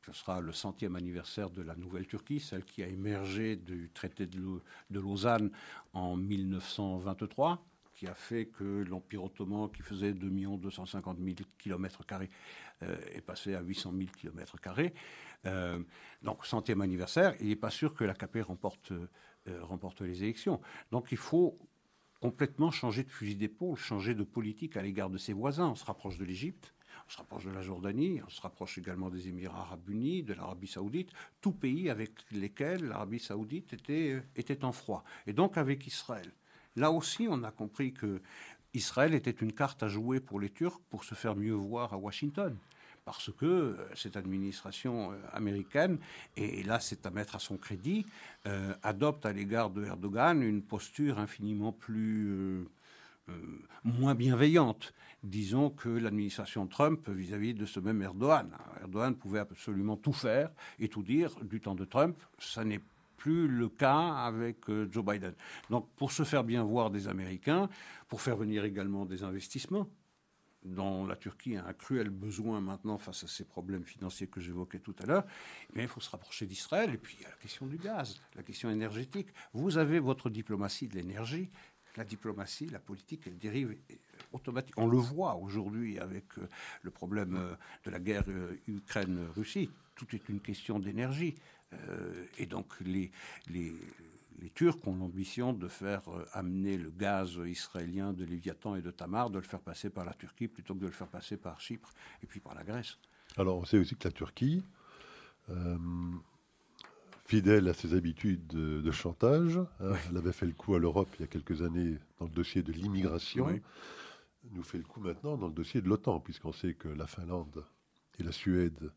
Ce sera le 100e anniversaire de la nouvelle Turquie, celle qui a émergé du traité de Lausanne en 1923, qui a fait que l'Empire ottoman, qui faisait 2 250 000 km2, est passé à 800 000 km2. Donc, 100e anniversaire, il n'est pas sûr que l'AKP remporte les élections. Donc, il faut complètement changer de fusil d'épaule, changer de politique à l'égard de ses voisins. On se rapproche de l'Égypte, on se rapproche de la Jordanie, on se rapproche également des Émirats arabes unis, de l'Arabie saoudite, tous pays avec lesquels l'Arabie saoudite était en froid. Et donc, avec Israël. Là aussi, on a compris que Israël était une carte à jouer pour les Turcs pour se faire mieux voir à Washington. Parce que cette administration américaine, et là c'est à mettre à son crédit, adopte à l'égard de Erdogan une posture infiniment plus moins bienveillante, disons, que l'administration Trump vis-à-vis de ce même Erdogan. Erdogan pouvait absolument tout faire et tout dire du temps de Trump. Ça n'est plus le cas avec Joe Biden. Donc, pour se faire bien voir des Américains, pour faire venir également des investissements, dont la Turquie a un cruel besoin maintenant face à ces problèmes financiers que j'évoquais tout à l'heure, mais il faut se rapprocher d'Israël. Et puis, il y a la question du gaz, la question énergétique. Vous avez votre diplomatie de l'énergie. La diplomatie, la politique, elle dérive automatiquement. On le voit aujourd'hui avec le problème de la guerre Ukraine-Russie. Tout est une question d'énergie. Et donc les Turcs ont l'ambition de faire amener le gaz israélien de Léviathan et de Tamar, de le faire passer par la Turquie plutôt que de le faire passer par Chypre et puis par la Grèce. Alors on sait aussi que la Turquie, fidèle à ses habitudes de chantage, oui, elle avait fait le coup à l'Europe il y a quelques années dans le dossier de l'immigration, oui, nous fait le coup maintenant dans le dossier de l'OTAN, puisqu'on sait que la Finlande et la Suède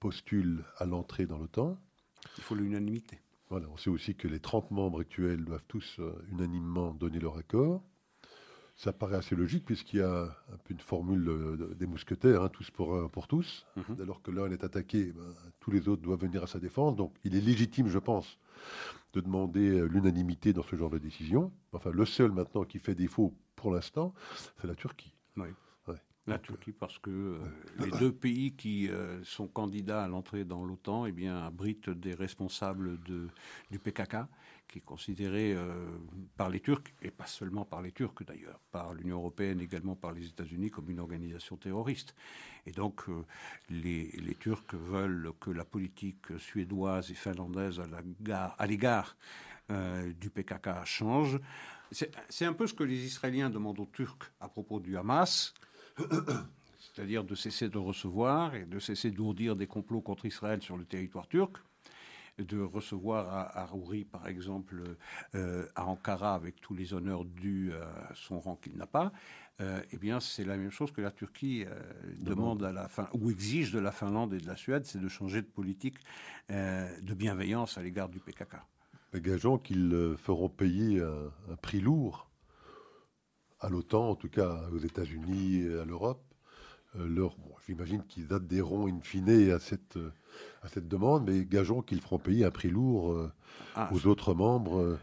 postulent à l'entrée dans l'OTAN. Il faut l'unanimité. Voilà, on sait aussi que les 30 membres actuels doivent tous unanimement donner leur accord. Ça paraît assez logique, puisqu'il y a un peu une formule des mousquetaires, hein, tous pour un, pour tous. Mm-hmm. Alors que l'un est attaqué, ben, tous les autres doivent venir à sa défense. Donc il est légitime, je pense, de demander l'unanimité dans ce genre de décision. Enfin, le seul maintenant qui fait défaut pour l'instant, c'est la Turquie. Oui. Ouais. La Turquie, parce que les deux pays qui sont candidats à l'entrée dans l'OTAN, eh bien, abritent des responsables du PKK, qui est considéré par les Turcs, et pas seulement par les Turcs d'ailleurs, par l'Union européenne, également par les États-Unis, comme une organisation terroriste. Et donc les Turcs veulent que la politique suédoise et finlandaise à l'égard du PKK change. C'est un peu ce que les Israéliens demandent aux Turcs à propos du Hamas, c'est-à-dire de cesser de recevoir et de cesser d'ourdir des complots contre Israël sur le territoire turc, de recevoir à Harouri, par exemple, à Ankara, avec tous les honneurs dus à son rang qu'il n'a pas, eh bien, c'est la même chose que la Turquie demande à la ou exige de la Finlande et de la Suède, c'est de changer de politique de bienveillance à l'égard du PKK. Gageons qu'ils feront payer un prix lourd à l'OTAN, en tout cas aux États-Unis et à l'Europe. Bon, j'imagine qu'ils adhéreront in fine à cette demande, mais gageons qu'ils feront payer un prix lourd aux autres membres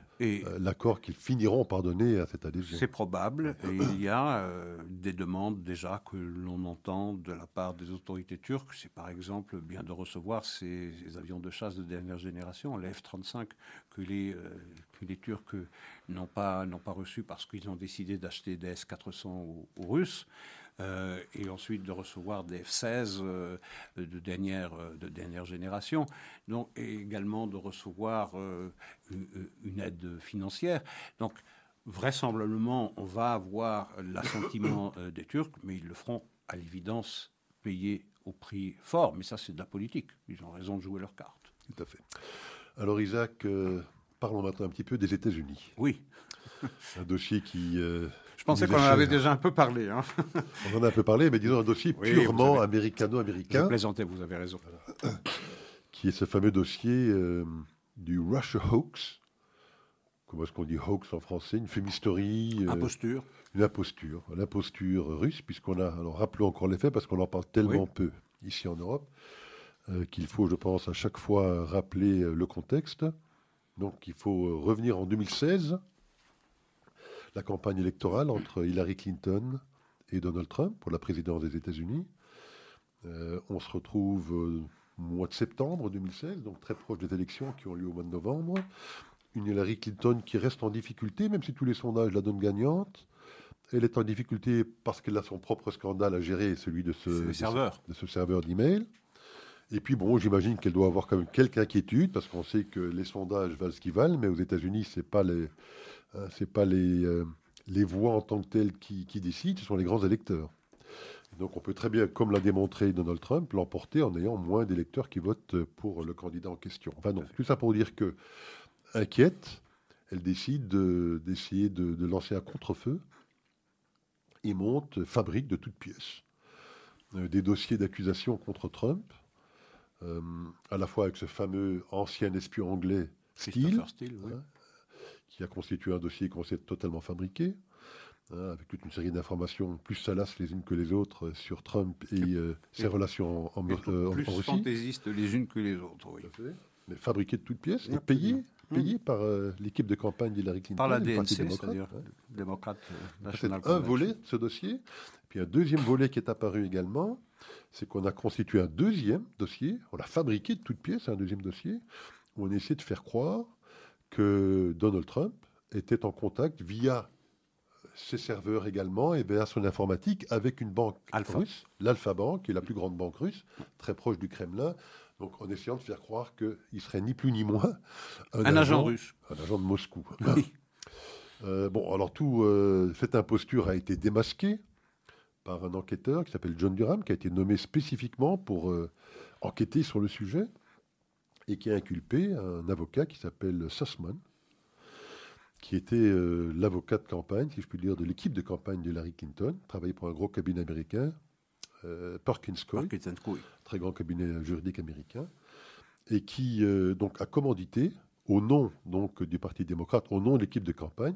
l'accord qu'ils finiront par donner à cette adhésion. C'est probable, et il y a des demandes déjà que l'on entend de la part des autorités turques. C'est par exemple bien de recevoir ces avions de chasse de dernière génération, les F-35, que les Turcs n'ont pas reçus parce qu'ils ont décidé d'acheter des S-400 aux Russes. Et ensuite de recevoir des F-16 de dernière génération. Donc, et également de recevoir une aide financière. Donc, vraisemblablement, on va avoir l'assentiment des Turcs, mais ils le feront à l'évidence payer au prix fort. Mais ça, c'est de la politique. Ils ont raison de jouer leur carte. Tout à fait. Alors, Isaac, parlons maintenant un petit peu des États-Unis. Oui. Un dossier qui... Je pensais qu'on en avait déjà un peu parlé. Hein. On en a un peu parlé, mais disons un dossier purement américano-américain. Vous plaisantez, vous avez raison. Voilà. Qui est ce fameux dossier du Russia hoax. Comment est-ce qu'on dit hoax en français? Une fumisterie. Imposture. Une imposture. L'imposture russe, puisqu'on a... Alors rappelons encore les faits, parce qu'on en parle tellement peu ici en Europe, qu'il faut, je pense, à chaque fois rappeler le contexte. Donc il faut revenir en 2016... la campagne électorale entre Hillary Clinton et Donald Trump pour la présidence des États-Unis. On se retrouve au mois de septembre 2016, donc très proche des élections qui ont lieu au mois de novembre. Une Hillary Clinton qui reste en difficulté, même si tous les sondages la donnent gagnante. Elle est en difficulté parce qu'elle a son propre scandale à gérer, celui de ce serveur d'email. Et puis bon, j'imagine qu'elle doit avoir quand même quelques inquiétudes, parce qu'on sait que les sondages valent ce qu'ils valent, mais aux États-Unis, c'est pas les voix en tant que telles qui décident, ce sont les grands électeurs. Donc on peut très bien, comme l'a démontré Donald Trump, l'emporter en ayant moins d'électeurs qui votent pour le candidat en question. Enfin donc, tout ça pour dire que, inquiète, elle décide d'essayer de lancer un contre-feu et fabrique de toutes pièces des dossiers d'accusation contre Trump, à la fois avec ce fameux ancien espion anglais Steele, qui a constitué un dossier qu'on sait totalement fabriqué, hein, avec toute une série d'informations plus salaces les unes que les autres sur Trump et ses relations en Russie. Plus fantaisistes les unes que les autres, oui. Mais fabriquées de toutes pièces et payées par l'équipe de campagne d'Hillary Clinton. Par la DNC, c'est-à-dire le démocrate national. C'est un volet de ce dossier. Puis un deuxième volet qui est apparu également, c'est qu'on a constitué un deuxième dossier, on l'a fabriqué de toutes pièces, un deuxième dossier, où on essaie de faire croire que Donald Trump était en contact via ses serveurs également et via son informatique avec une banque russe, l'Alpha Bank, qui est la plus grande banque russe, très proche du Kremlin, donc en essayant de faire croire qu'il serait ni plus ni moins un agent russe. Un agent de Moscou. Oui. Cette imposture a été démasquée par un enquêteur qui s'appelle John Durham, qui a été nommé spécifiquement pour enquêter sur le sujet et qui a inculpé un avocat qui s'appelle Sussman, qui était l'avocat de campagne, si je puis dire, de l'équipe de campagne de Hillary Clinton, travaillait pour un gros cabinet américain, Perkins Coie, très grand cabinet juridique américain, et qui donc a commandité, au nom donc, du Parti démocrate, au nom de l'équipe de campagne,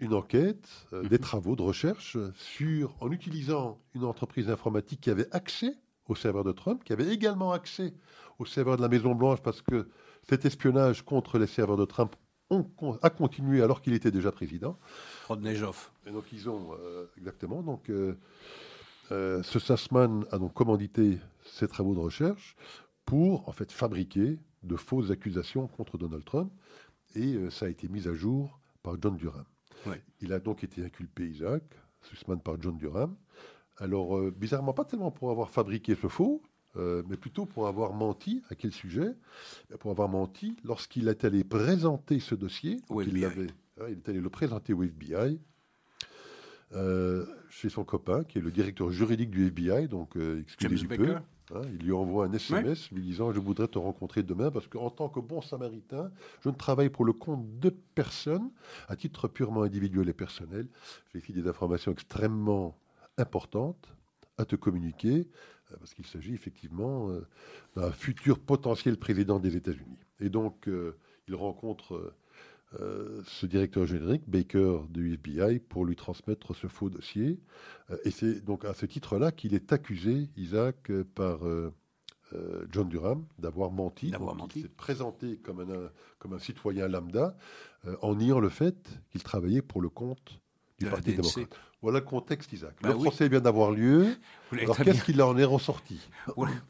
une enquête, des travaux de recherche en utilisant une entreprise informatique qui avait accès au serveur de Trump, qui avait également accès au serveur de la Maison-Blanche, parce que cet espionnage contre les serveurs de Trump a continué alors qu'il était déjà président. Rodney Joff. Et donc ils ont, exactement, donc ce Sussman a donc commandité ces travaux de recherche pour, en fait, fabriquer de fausses accusations contre Donald Trump, et ça a été mis à jour par John Durham. Ouais. Il a donc été inculpé, Isaac Sussman, par John Durham. Alors, bizarrement, pas tellement pour avoir fabriqué ce faux, mais plutôt pour avoir menti. À quel sujet ? Pour avoir menti lorsqu'il est allé présenter ce dossier. Il est allé le présenter au FBI, chez son copain, qui est le directeur juridique du FBI, donc excusez-moi peu. Hein, il lui envoie un SMS lui disant « Je voudrais te rencontrer demain parce qu'en tant que bon samaritain, je ne travaille pour le compte de personne, à titre purement individuel et personnel. J'ai fait des informations extrêmement importantes à te communiquer parce qu'il s'agit effectivement d'un futur potentiel président des États-Unis. » Et donc, il rencontre ce directeur générique, Baker, du FBI, pour lui transmettre ce faux dossier. Et c'est donc à ce titre-là qu'il est accusé, Isaac, par John Durham, d'avoir menti. Il s'est présenté comme un citoyen lambda, en niant le fait qu'il travaillait pour le compte du Parti démocrate. Voilà le contexte, Isaac. Le procès vient d'avoir lieu. Alors, qu'est-ce qu'il en est ressorti ?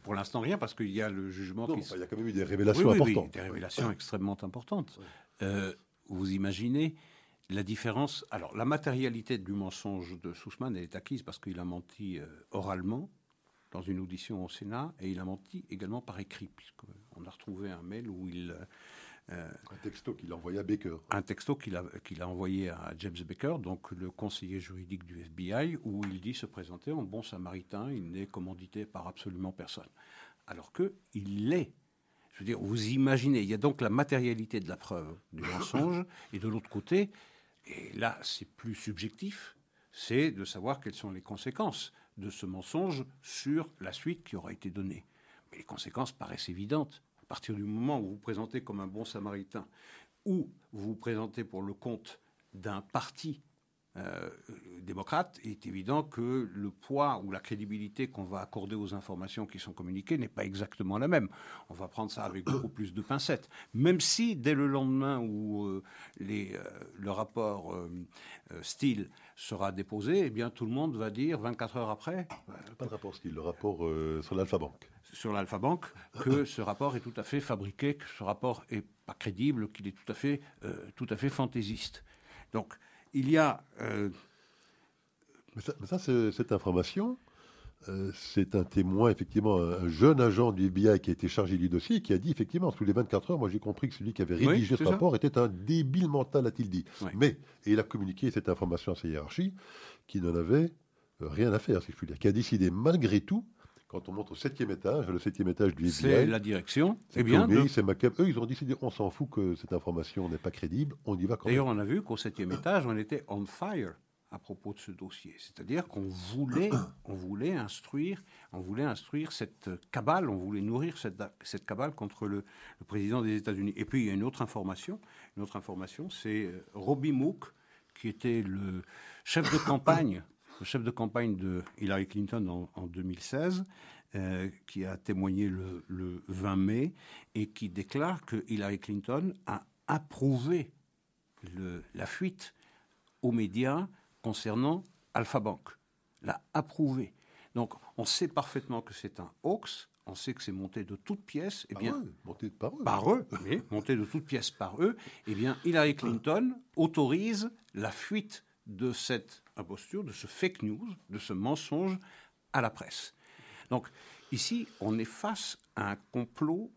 Pour l'instant, rien, parce qu'il y a le jugement. Il y a quand même eu des révélations importantes. Des révélations extrêmement importantes. Vous imaginez la différence. Alors, la matérialité du mensonge de Sussman, elle est acquise parce qu'il a menti oralement dans une audition au Sénat, et il a menti également par écrit, puisqu'on a retrouvé un mail où il... un texto qu'il a envoyé à Baker. Un texto qu'il a envoyé à James Baker, donc le conseiller juridique du FBI, où il dit se présenter en bon samaritain, il n'est commandité par absolument personne. Alors qu'il l'est. Je veux dire, vous imaginez, il y a donc la matérialité de la preuve du mensonge, et de l'autre côté, et là c'est plus subjectif, c'est de savoir quelles sont les conséquences de ce mensonge sur la suite qui aura été donnée. Mais les conséquences paraissent évidentes. À partir du moment où vous vous présentez comme un bon samaritain, ou vous vous présentez pour le compte d'un parti démocrate, il est évident que le poids ou la crédibilité qu'on va accorder aux informations qui sont communiquées n'est pas exactement la même. On va prendre ça avec beaucoup plus de pincettes. Même si, dès le lendemain où le rapport Steele sera déposé, eh bien, tout le monde va dire, 24 heures après... Pas le rapport Steele, le rapport sur l'Alpha Bank. Sur l'Alpha Bank, que ce rapport est tout à fait fabriqué, que ce rapport n'est pas crédible, qu'il est tout à fait fantaisiste. Donc, il y a... cette information, c'est un témoin, effectivement, un jeune agent du FBI qui a été chargé du dossier, qui a dit, effectivement, sous les 24 heures, moi j'ai compris que celui qui avait rédigé ce rapport était un débile mental, a-t-il dit. Oui. Et il a communiqué cette information à sa hiérarchie, qui n'en avait rien à faire, si je puis dire, qui a décidé, malgré tout, quand on monte au 7e étage, le 7e étage du FBI... C'est la direction. C'est eux, ils ont décidé, on s'en fout que cette information n'est pas crédible, on y va quand même. D'ailleurs, on a vu qu'au 7e étage, on était on fire à propos de ce dossier. C'est-à-dire qu'on voulait, on voulait instruire cette cabale, on voulait nourrir cette cabale contre le président des États-Unis. Et puis, il y a une autre information, c'est Robbie Mook, qui était le chef de campagne, de Hillary Clinton en 2016, qui a témoigné le 20 mai et qui déclare que Hillary Clinton a approuvé la fuite aux médias concernant Alpha Bank. L'a approuvé. Donc, on sait parfaitement que c'est un hoax. On sait que c'est monté de toutes pièces. Eh bien, monté de toutes pièces par eux. Eh bien, Hillary Clinton autorise la fuite de cette imposture, de ce fake news, de ce mensonge à la presse. Donc, ici, on est face à un complot.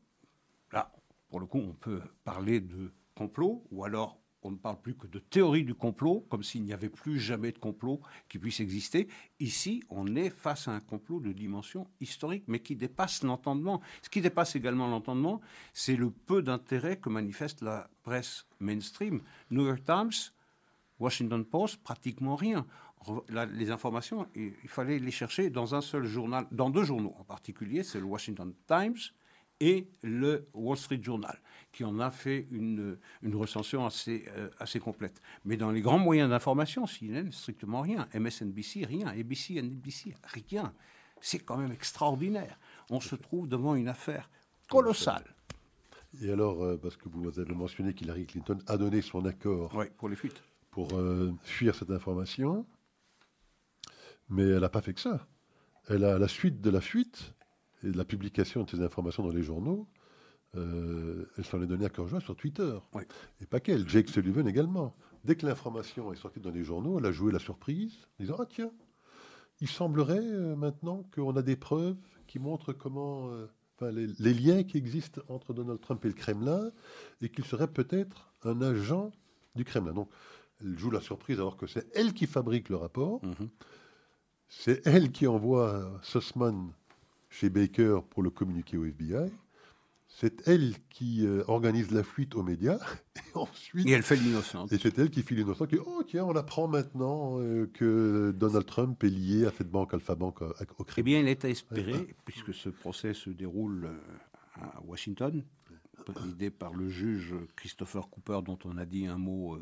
Là, pour le coup, on peut parler de complot, ou alors on ne parle plus que de théorie du complot, comme s'il n'y avait plus jamais de complot qui puisse exister. Ici, on est face à un complot de dimension historique, mais qui dépasse l'entendement. Ce qui dépasse également l'entendement, c'est le peu d'intérêt que manifeste la presse mainstream. New York Times, Washington Post, pratiquement rien. Les informations, il fallait les chercher dans un seul journal, dans deux journaux en particulier, c'est le Washington Times et le Wall Street Journal, qui en a fait une recension assez complète. Mais dans les grands moyens d'information, CNN, strictement rien. MSNBC, rien. ABC, NBC, rien. C'est quand même extraordinaire. On se trouve devant une affaire colossale. Et alors, parce que vous avez mentionné qu'Hillary Clinton a donné son accord pour les fuites, pour fuir cette information. Mais elle n'a pas fait que ça. Elle a, à la suite de la fuite et de la publication de ces informations dans les journaux, elle s'en est donnée à cœur joie sur Twitter. Oui. Et pas qu'elle, Jake Sullivan également. Dès que l'information est sortie dans les journaux, elle a joué la surprise, en disant « Ah tiens, il semblerait maintenant qu'on a des preuves qui montrent comment les liens qui existent entre Donald Trump et le Kremlin et qu'il serait peut-être un agent du Kremlin. » Donc, elle joue la surprise alors que c'est elle qui fabrique le rapport. Mm-hmm. C'est elle qui envoie Sussman chez Baker pour le communiquer au FBI. C'est elle qui organise la fuite aux médias. Et ensuite, et elle fait l'innocente. Et c'est elle qui fait l'innocente. Qui, oh tiens, on apprend maintenant que Donald Trump est lié à cette banque, Alpha Bank, au crime. Eh bien, il est à espérer, puisque ce procès se déroule à Washington, présidé par le juge Christopher Cooper, dont on a dit un mot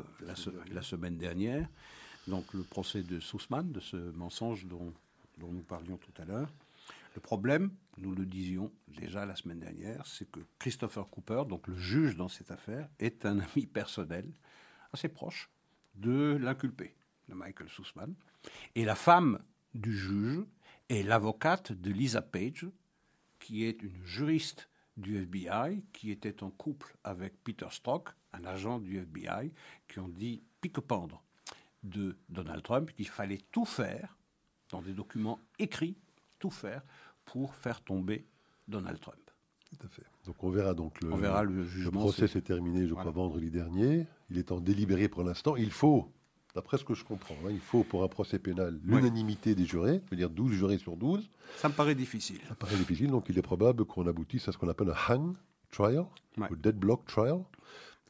la semaine dernière. Donc le procès de Sussman, de ce mensonge dont nous parlions tout à l'heure. Le problème, nous le disions déjà la semaine dernière, c'est que Christopher Cooper, donc le juge dans cette affaire, est un ami personnel, assez proche, de l'inculpé, de Michael Sussman. Et la femme du juge est l'avocate de Lisa Page, qui est une juriste du FBI, qui était en couple avec Peter Strzok, un agent du FBI, qui ont dit pique-pendre de Donald Trump, qu'il fallait tout faire, dans des documents écrits, tout faire pour faire tomber Donald Trump. Tout à fait. Donc on verra donc le jugement. Le procès s'est terminé, je crois, vendredi dernier. Il est en délibéré pour l'instant. Il faut, d'après ce que je comprends, il faut pour un procès pénal l'unanimité des jurés, c'est-à-dire 12 jurés sur 12. Ça me paraît difficile. Donc il est probable qu'on aboutisse à ce qu'on appelle un hang trial, ou dead block trial,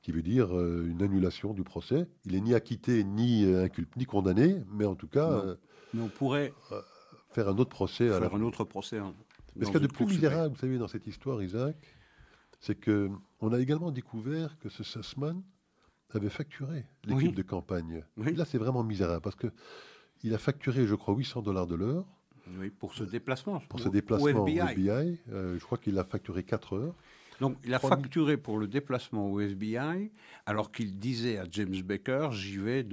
qui veut dire une annulation du procès. Il n'est ni acquitté, ni condamné, mais en tout cas... mais on pourrait faire un autre procès. Mais ce qu'il y a de plus misérable, vous savez, dans cette histoire, Isaac, c'est qu'on a également découvert que ce Sussman avait facturé l'équipe de campagne. Oui. Là, c'est vraiment misérable, parce qu'il a facturé, je crois, $800 de l'heure. Oui, pour ce déplacement. Pour ce déplacement au FBI. Je crois qu'il a facturé 4 heures. Donc, il a facturé pour le déplacement au FBI, alors qu'il disait à James Baker, j'y vais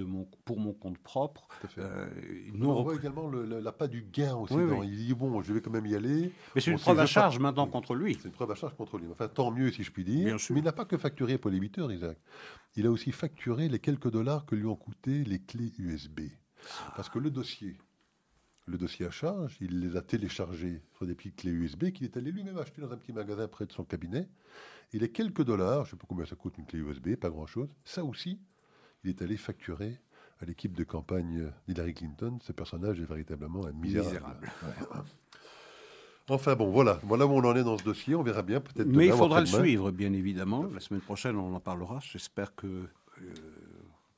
pour mon compte propre. On voit également l'appât du gain aussi. Il dit, bon, je vais quand même y aller. Mais c'est une preuve à charge maintenant contre lui. C'est une preuve à charge contre lui. Enfin, tant mieux si je puis dire. Mais il n'a pas que facturé pour les 8 heures, Isaac. Il a aussi facturé les quelques dollars que lui ont coûté les clés USB. Parce que le dossier à charge, il les a téléchargés sur des petites clés USB qu'il est allé lui-même acheter dans un petit magasin près de son cabinet. Et les quelques dollars, je ne sais pas combien ça coûte une clé USB, pas grand-chose, ça aussi, il est allé facturer à l'équipe de campagne d'Hillary Clinton. Ce personnage est véritablement un misérable. Enfin bon, voilà où on en est dans ce dossier, on verra bien peut-être. Mais il faudra le suivre, bien évidemment. La semaine prochaine, on en parlera. J'espère que...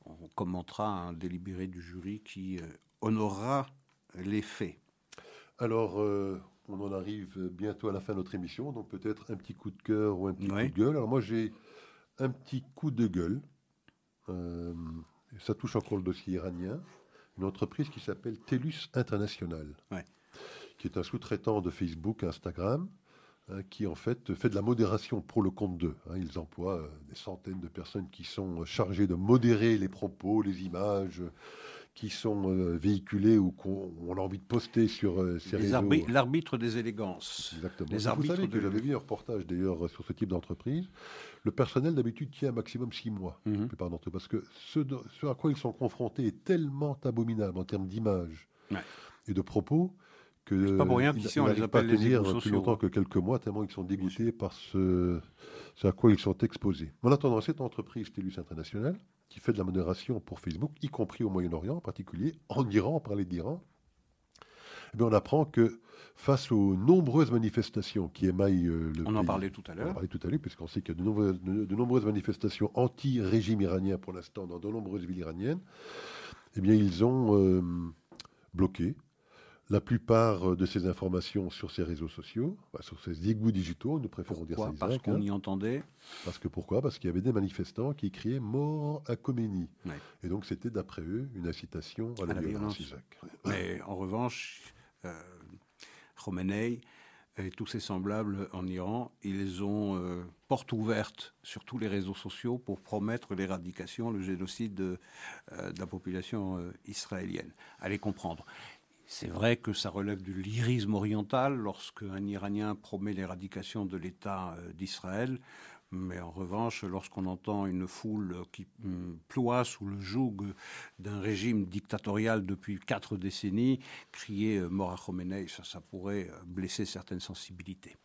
on commentera un délibéré du jury qui honorera les faits. Alors, on en arrive bientôt à la fin de notre émission, donc peut-être un petit coup de cœur ou un petit coup de gueule. Alors moi, j'ai un petit coup de gueule. Ça touche encore le dossier iranien. Une entreprise qui s'appelle TELUS International, qui est un sous-traitant de Facebook, Instagram, qui en fait de la modération pour le compte d'eux. Ils emploient des centaines de personnes qui sont chargées de modérer les propos, les images qui sont véhiculés ou qu'on a envie de poster sur ces réseaux. L'arbitre des élégances. Exactement. Vous savez que j'avais vu un reportage d'ailleurs sur ce type d'entreprise. Le personnel d'habitude tient un maximum 6 mois, la plupart d'entre eux, parce que ce à quoi ils sont confrontés est tellement abominable en termes d'images et de propos que c'est pas pour rien qu'ici on les appelle les élus sociaux. Plus longtemps que quelques mois, tellement ils sont dégoûtés par ce à quoi ils sont exposés. En attendant, cette entreprise TELUS International, qui fait de la modération pour Facebook, y compris au Moyen-Orient en particulier, en Iran, on parlait d'Iran, on apprend que face aux nombreuses manifestations qui émaillent le pays... On en parlait tout à l'heure. On en parlait tout à l'heure, puisqu'on sait qu'il y a de nombreuses manifestations anti-régime iranien pour l'instant dans de nombreuses villes iraniennes. Eh bien, ils ont bloqué la plupart de ces informations sur ces réseaux sociaux, sur ces égouts digitaux, nous préférons dire ça. Parce qu'on y entendait. Parce qu'il y avait des manifestants qui criaient « Mort à Khomeini ». Et donc c'était, d'après eux, une incitation à la violence. Mais en revanche, Khomeini et tous ses semblables en Iran, ils ont porte ouverte sur tous les réseaux sociaux pour promettre l'éradication, le génocide de la population israélienne. Allez comprendre. C'est vrai que ça relève du lyrisme oriental lorsqu'un Iranien promet l'éradication de l'État d'Israël. Mais en revanche, lorsqu'on entend une foule qui ploie sous le joug d'un régime dictatorial depuis 4 décennies, crier « Mort à Khomeini », ça pourrait blesser certaines sensibilités.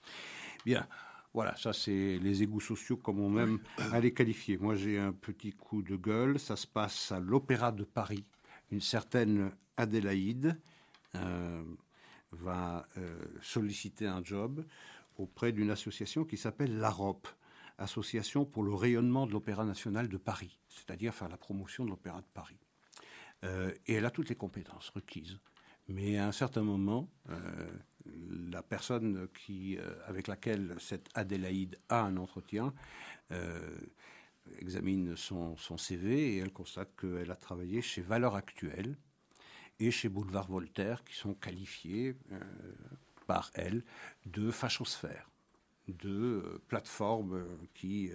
Bien, voilà, ça c'est les égouts sociaux comme on aime à les qualifier. Moi j'ai un petit coup de gueule, ça se passe à l'Opéra de Paris. Une certaine Adélaïde va solliciter un job auprès d'une association qui s'appelle l'AROP, Association pour le rayonnement de l'Opéra national de Paris, c'est-à-dire faire la promotion de l'Opéra de Paris. Et elle a toutes les compétences requises. Mais à un certain moment, la personne avec laquelle cette Adélaïde a un entretien examine son CV et elle constate qu'elle a travaillé chez Valeurs Actuelles et chez Boulevard Voltaire, qui sont qualifiés par elle de fachosphère, de plateformes qui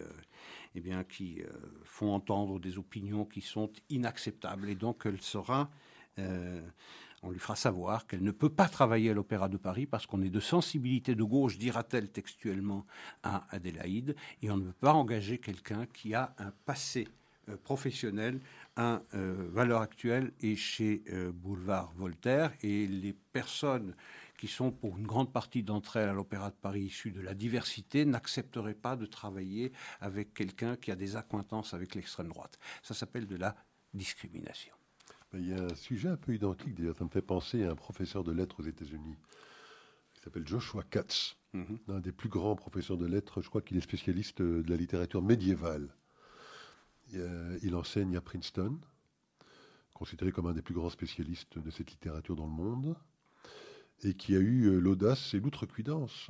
font entendre des opinions qui sont inacceptables. Et donc, elle sera... on lui fera savoir qu'elle ne peut pas travailler à l'Opéra de Paris parce qu'on est de sensibilité de gauche, dira-t-elle textuellement à Adélaïde, et on ne peut pas engager quelqu'un qui a un passé professionnel à Valeurs Actuelles et chez Boulevard Voltaire. Et les personnes qui sont pour une grande partie d'entre elles à l'Opéra de Paris issues de la diversité n'accepteraient pas de travailler avec quelqu'un qui a des accointances avec l'extrême droite. Ça s'appelle de la discrimination. Il y a un sujet un peu identique, d'ailleurs, ça me fait penser à un professeur de lettres aux États-Unis qui s'appelle Joshua Katz, un des plus grands professeurs de lettres, je crois qu'il est spécialiste de la littérature médiévale. Il enseigne à Princeton, considéré comme un des plus grands spécialistes de cette littérature dans le monde, et qui a eu l'audace et l'outrecuidance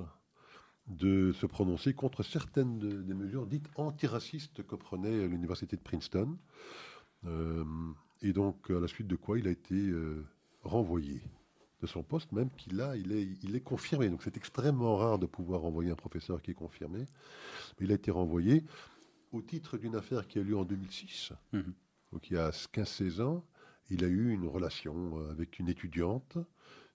de se prononcer contre certaines des mesures dites antiracistes que prenait l'université de Princeton. Et donc, à la suite de quoi, il a été renvoyé de son poste, même qu'il est confirmé. Donc, c'est extrêmement rare de pouvoir renvoyer un professeur qui est confirmé. Il a été renvoyé au titre d'une affaire qui a eu lieu en 2006. Donc, il y a 15-16 ans, il a eu une relation avec une étudiante,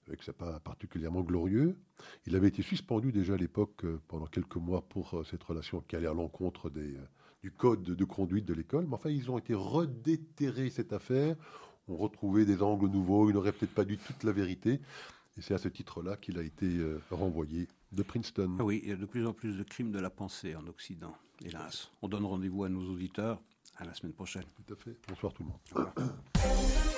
avec ça pas particulièrement glorieux. Il avait été suspendu déjà à l'époque pendant quelques mois pour cette relation qui allait à l'encontre du code de conduite de l'école. Mais enfin, ils ont été redéterrés cette affaire. On retrouvait des angles nouveaux. Ils n'auraient peut-être pas dit toute la vérité. Et c'est à ce titre-là qu'il a été renvoyé de Princeton. Ah oui, il y a de plus en plus de crimes de la pensée en Occident, hélas. On donne rendez-vous à nos auditeurs à la semaine prochaine. Tout à fait. Bonsoir tout le monde.